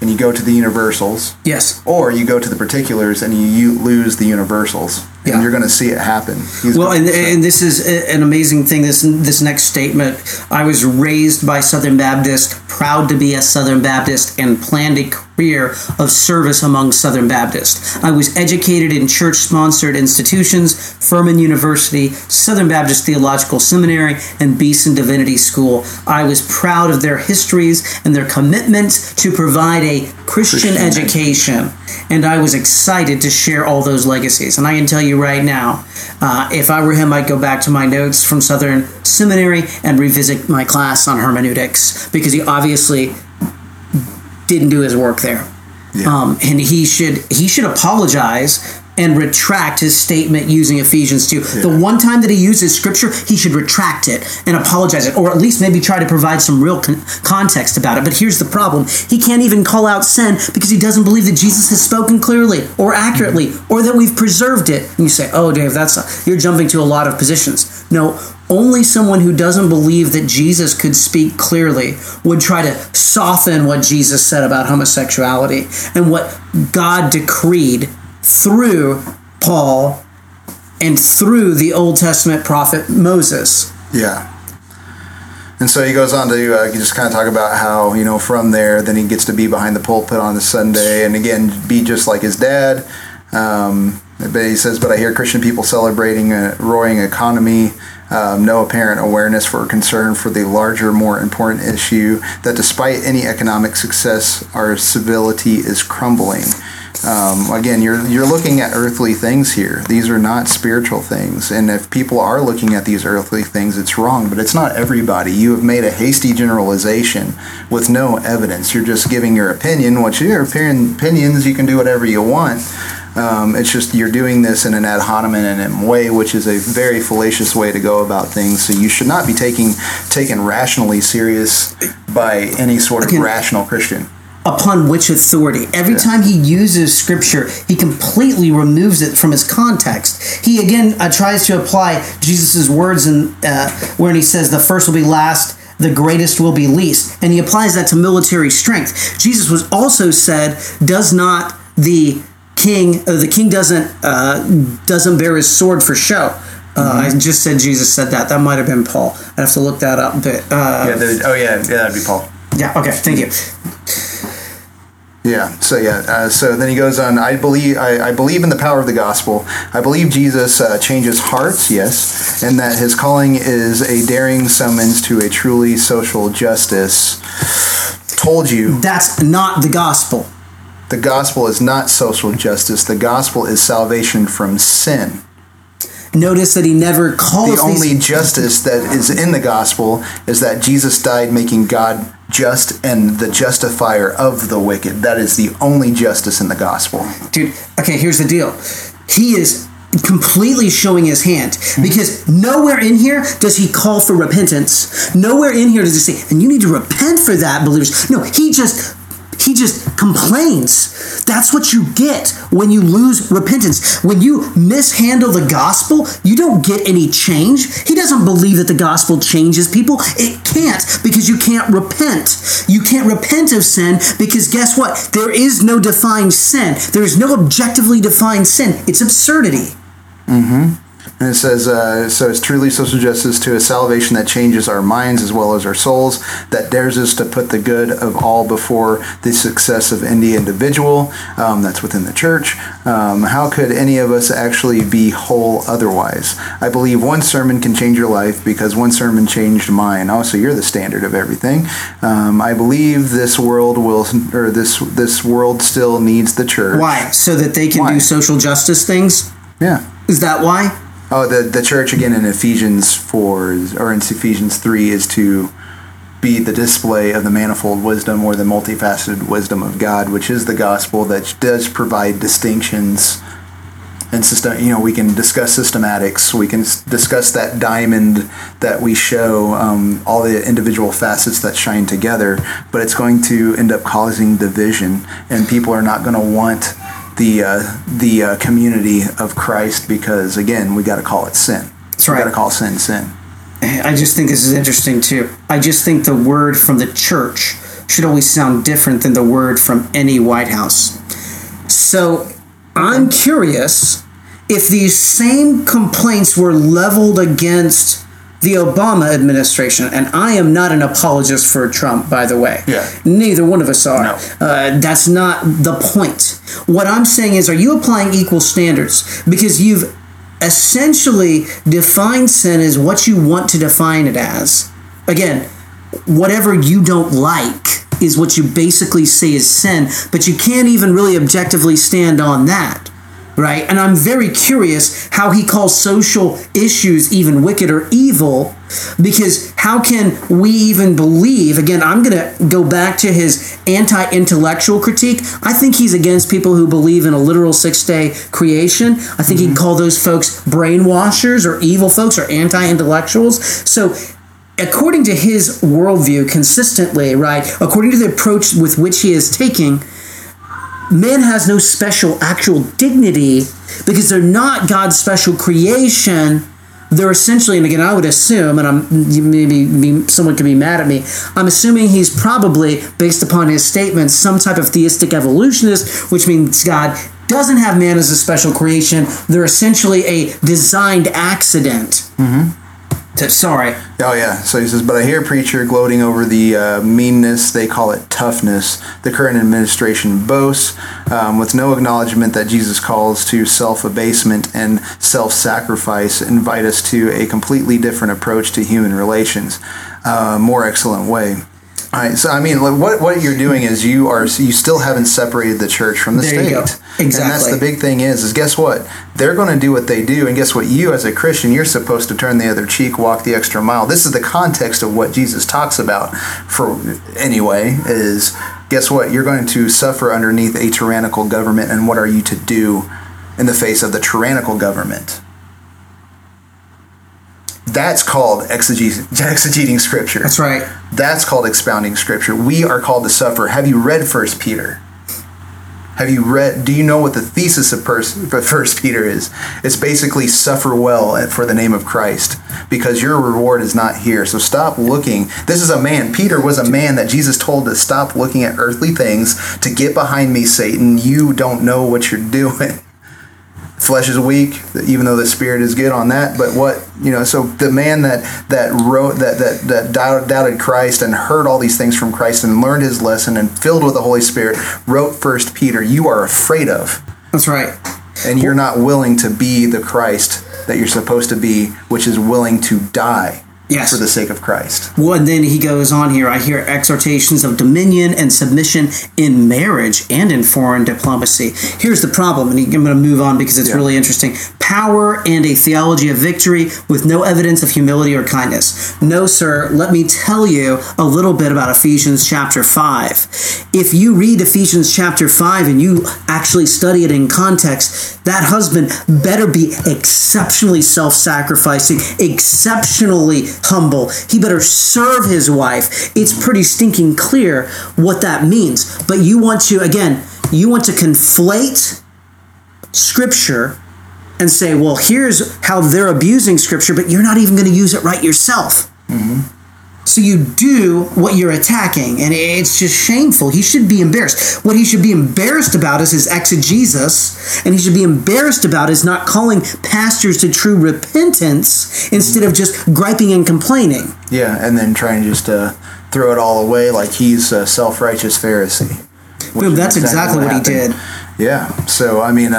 and you go to the universals, yes, or you go to the particulars and you lose the universals, and yeah, you're going to see it happen. And this is an amazing thing. This next statement: I was raised by Southern Baptist, proud to be a Southern Baptist, and planned a career of service among Southern Baptists. I was educated in church-sponsored institutions, Furman University, Southern Baptist Theological Seminary, and Beeson Divinity School. I was proud of their histories and their commitments to provide a Christian education, and I was excited to share all those legacies. And I can tell you right now, if I were him, I'd go back to my notes from Southern Seminary and revisit my class on hermeneutics, because he obviously didn't do his work there. Yeah. And he should apologize and retract his statement using Ephesians 2. Yeah. The one time that he uses Scripture, he should retract it and apologize it, or at least maybe try to provide some real context about it. But here's the problem. He can't even call out sin because he doesn't believe that Jesus has spoken clearly or accurately, mm-hmm, or that we've preserved it. And you say, oh, Dave, you're jumping to a lot of positions. No, only someone who doesn't believe that Jesus could speak clearly would try to soften what Jesus said about homosexuality and what God decreed through Paul and through the Old Testament prophet Moses. Yeah. And so he goes on to just kind of talk about how, from there, then he gets to be behind the pulpit on a Sunday and, again, be just like his dad. But he says, but I hear Christian people celebrating a roaring economy, no apparent awareness or concern for the larger, more important issue, that despite any economic success, our civility is crumbling. Again, you're looking at earthly things here. These are not spiritual things. And if people are looking at these earthly things, it's wrong. But it's not everybody. You have made a hasty generalization with no evidence. You're just giving your opinion. What's your opinions? You can do whatever you want. It's just you're doing this in an ad hominem way, which is a very fallacious way to go about things. So you should not be taken rationally serious by any sort of rational Christian. Upon which authority? Every time he uses Scripture, he completely removes it from his context. He again tries to apply Jesus' words when he says, the first will be last, the greatest will be least. And he applies that to military strength. Jesus was also said, does not the king, doesn't bear his sword for show. I just said Jesus said that. That might have been Paul. I'd have to look that up. But, that'd be Paul. Yeah, okay, thank you. Yeah. So then he goes on. I believe in the power of the gospel. I believe Jesus changes hearts. Yes, and that his calling is a daring summons to a truly social justice. Told you. That's not the gospel. The gospel is not social justice. The gospel is salvation from sin. Notice that he never calls. The only justice that is in the gospel is that Jesus died, making God just and the justifier of the wicked. That is the only justice in the gospel. Dude, okay, here's the deal. He is completely showing his hand, because nowhere in here does he call for repentance. Nowhere in here does he say, and you need to repent for that, believers. No, he just complains. That's what you get when you lose repentance. When you mishandle the gospel, you don't get any change. He doesn't believe that the gospel changes people. It can't, because you can't repent. You can't repent of sin, because guess what? There is no defined sin. There is no objectively defined sin. It's absurdity. Mm-hmm. And it says, so it's truly social justice to a salvation that changes our minds as well as our souls, that dares us to put the good of all before the success of any individual. That's within the church. How could any of us actually be whole otherwise? I believe one sermon can change your life because one sermon changed mine. Oh, so you're the standard of everything. I believe this world still needs the church. Why? So that they can do social justice things? Yeah. Is that why? Oh, the church, again, in Ephesians 3 is to be the display of the manifold wisdom or the multifaceted wisdom of God, which is the gospel that does provide distinctions. And system, you know, we can discuss systematics. We can discuss that diamond that we show, all the individual facets that shine together. But it's going to end up causing division, and people are not going to want the community of Christ because, again, we got to call it sin. That's right. We got to call sin sin. I just think this is interesting too. I just think the word from the church should always sound different than the word from any White House. So I'm curious if these same complaints were leveled against the Obama administration, and I am not an apologist for Trump, by the way. Yeah. Neither one of us are. No. That's not the point. What I'm saying is, are you applying equal standards? Because you've essentially defined sin as what you want to define it as. Again, whatever you don't like is what you basically say is sin, but you can't even really objectively stand on that, right? And I'm very curious how he calls social issues even wicked or evil, because how can we even believe, again, I'm going to go back to his anti-intellectual critique. I think he's against people who believe in a literal six-day creation. I think he'd call those folks brainwashers or evil folks or anti-intellectuals. So according to his worldview, consistently, right, according to the approach with which he is taking, man has no special actual dignity because they're not God's special creation. They're essentially, and again, I would assume, and I'm maybe someone could be mad at me, I'm assuming he's probably, based upon his statements, some type of theistic evolutionist, which means God doesn't have man as a special creation. They're essentially a designed accident. Mm-hmm. Sorry. Oh, yeah. So he says, but I hear a preacher gloating over the meanness, they call it toughness, the current administration boasts, with no acknowledgement that Jesus calls to self-abasement and self-sacrifice, invite us to a completely different approach to human relations, a more excellent way. All right, so I mean, what you're doing is you still haven't separated the church from the state. You go. Exactly. And that's the big thing is guess what? They're going to do what they do, and guess what? You as a Christian, you're supposed to turn the other cheek, walk the extra mile. This is the context of what Jesus talks about for anyway is, guess what? You're going to suffer underneath a tyrannical government, and what are you to do in the face of the tyrannical government? That's called exegeting Scripture. That's right. That's called expounding Scripture. We are called to suffer. Have you read 1 Peter? Do you know what the thesis of 1 Peter is? It's basically suffer well for the name of Christ, because your reward is not here. So stop looking. This is a man. Peter was a man that Jesus told to stop looking at earthly things, to get behind me, Satan. You don't know what you're doing. Flesh is weak, even though the spirit is good on that. But what, you know, so the man that wrote that doubted Christ and heard all these things from Christ and learned his lesson and filled with the Holy Spirit wrote 1 Peter. You are afraid of. That's right. And you're not willing to be the Christ that you're supposed to be, which is willing to die. Yes. For the sake of Christ. Well, and then he goes on here, I hear exhortations of dominion and submission in marriage and in foreign diplomacy. Here's the problem, and I'm going to move on because it's really interesting. Power and a theology of victory with no evidence of humility or kindness. No, sir, let me tell you a little bit about Ephesians chapter 5. If you read Ephesians chapter 5 and you actually study it in context, that husband better be exceptionally self-sacrificing, exceptionally humble. He better serve his wife. It's pretty stinking clear what that means. But you want to conflate Scripture and say, well, here's how they're abusing Scripture, but you're not even going to use it right yourself. Mm-hmm. So you do what you're attacking, and it's just shameful. He should be embarrassed. What he should be embarrassed about is his exegesis, and he should be embarrassed about is not calling pastors to true repentance instead of just griping and complaining. Yeah, and then trying to just throw it all away like he's a self-righteous Pharisee. Boom, that's exactly what he did. Yeah, so I mean,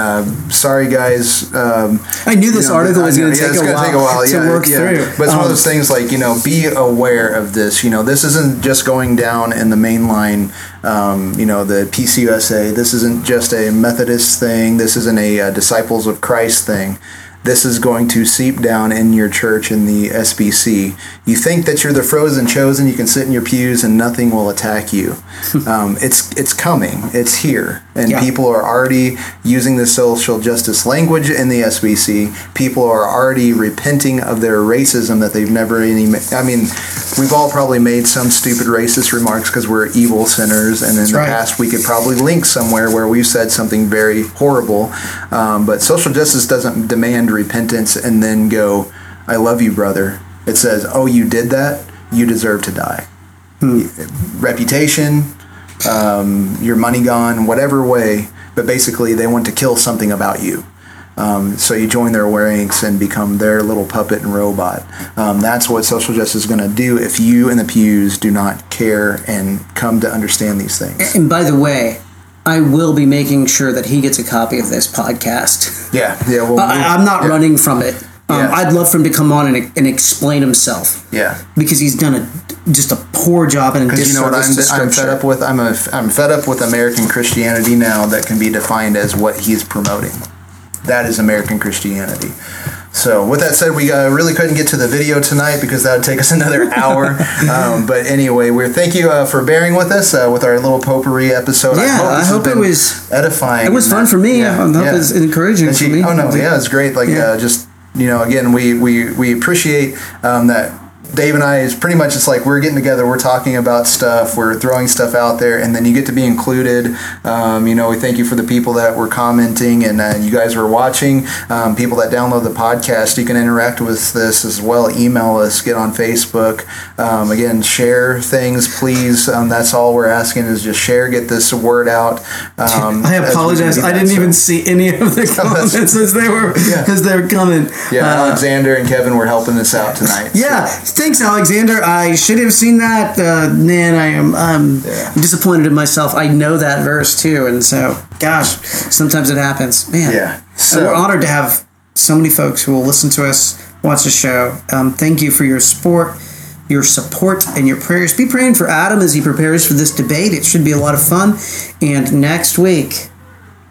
sorry guys. I knew this article was going to take a while to work through. But it's one of those things like, be aware of this. This isn't just going down in the mainline, the PCUSA. This isn't just a Methodist thing. This isn't a Disciples of Christ thing. this is going to seep down in your church in the SBC. You think that you're the frozen chosen, you can sit in your pews and nothing will attack you. It's coming. It's here. And people are already using the social justice language in the SBC. People are already repenting of their racism that they've never we've all probably made some stupid racist remarks because we're evil sinners. And in the past, we could probably link somewhere where we've said something very horrible. But social justice doesn't demand repentance and then go, I love you, brother. It says, oh, you did that? You deserve to die. Reputation, your money gone, whatever way. But basically, they want to kill something about you. So you join their ranks and become their little puppet and robot. That's what social justice is going to do if you in the pews do not care and come to understand these things. And by the way, I will be making sure that he gets a copy of this podcast. Yeah. Well, I'm not running from it. I'd love for him to come on and explain himself. Yeah, because he's done just a poor job and a disservice. You know what I'm fed up with? I'm fed up with American Christianity now that can be defined as what he's promoting. That is American Christianity. So with that said, we really couldn't get to the video tonight because that would take us another hour. But anyway, thank you for bearing with us with our little potpourri episode. Yeah, I hope it was edifying. It was fun for me. Yeah, I hope it was encouraging for me. Oh, no, yeah, it was great. Again, we appreciate that. Dave and I is pretty much it's like we're getting together, we're talking about stuff, we're throwing stuff out there, and then you get to be included. We thank you for the people that were commenting and you guys were watching. People that download the podcast, you can interact with this as well. Email us, get on Facebook. Again, share things, please. That's all we're asking is just share, get this word out. I apologize. I didn't even see any of the comments as they were coming. Yeah, Alexander and Kevin were helping us out tonight. Yeah. So. Thanks, Alexander. I should have seen that. Man, I am disappointed in myself. I know that verse, too. And so, gosh, sometimes it happens. Man, so, we're honored to have so many folks who will listen to us, watch the show. Thank you for your support, and your prayers. Be praying for Adam as he prepares for this debate. It should be a lot of fun. And next week...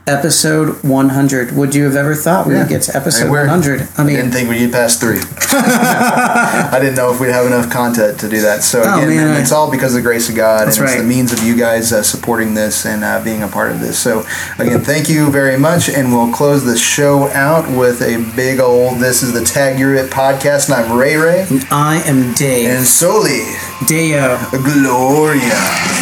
Episode 100. Would you have ever thought we would get to episode 100? I didn't think we'd pass 3. I didn't know if we'd have enough content to do that. So it's all because of the grace of God, and it's the means of you guys supporting this and being a part of this. So again, thank you very much, and we'll close the show out with a big old. This is the Tag Your It podcast, and I'm Ray. And I am Dave. And Soli Deo Gloria.